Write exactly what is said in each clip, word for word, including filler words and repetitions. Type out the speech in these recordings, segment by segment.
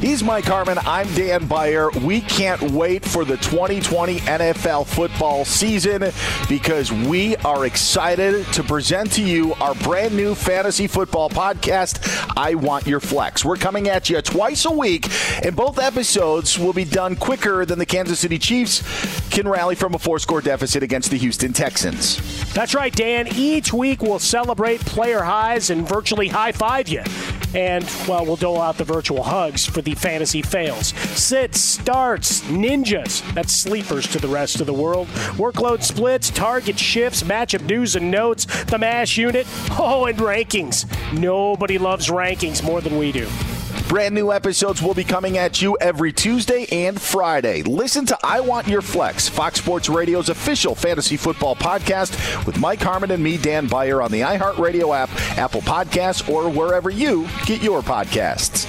He's Mike Harmon. I'm Dan Beyer. We can't wait for the twenty twenty N F L football season, because we are excited to present to you our brand new fantasy football podcast, I Want Your Flex. We're coming at you twice a week, and both episodes will be done quicker than the Kansas City Chiefs can rally from a four-score deficit against the Houston Texans. That's right, Dan. Each week we'll celebrate player highs and virtually high-five you. And, well, we'll dole out the virtual hugs for the fantasy fails. Sits, starts, ninjas. That's sleepers to the rest of the world. Workload splits, target shifts, matchup news and notes, the MASH unit. Oh, and rankings. Nobody loves rankings more than we do. Brand new episodes will be coming at you every Tuesday and Friday. Listen to I Want Your Flex, Fox Sports Radio's official fantasy football podcast, with Mike Harmon and me, Dan Beyer, on the iHeartRadio app, Apple Podcasts, or wherever you get your podcasts.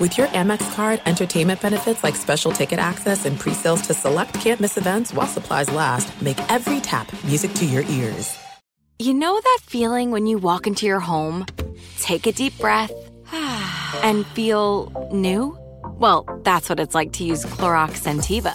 With your Amex card, entertainment benefits like special ticket access and pre-sales to select can't-miss events while supplies last make every tap music to your ears. You know that feeling when you walk into your home, take a deep breath, and feel new? Well, that's what it's like to use Clorox Scentiva.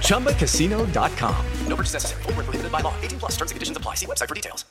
Chumba Casino dot com. No purchase necessary. Void where prohibited by law. eighteen plus terms and conditions apply. See website for details.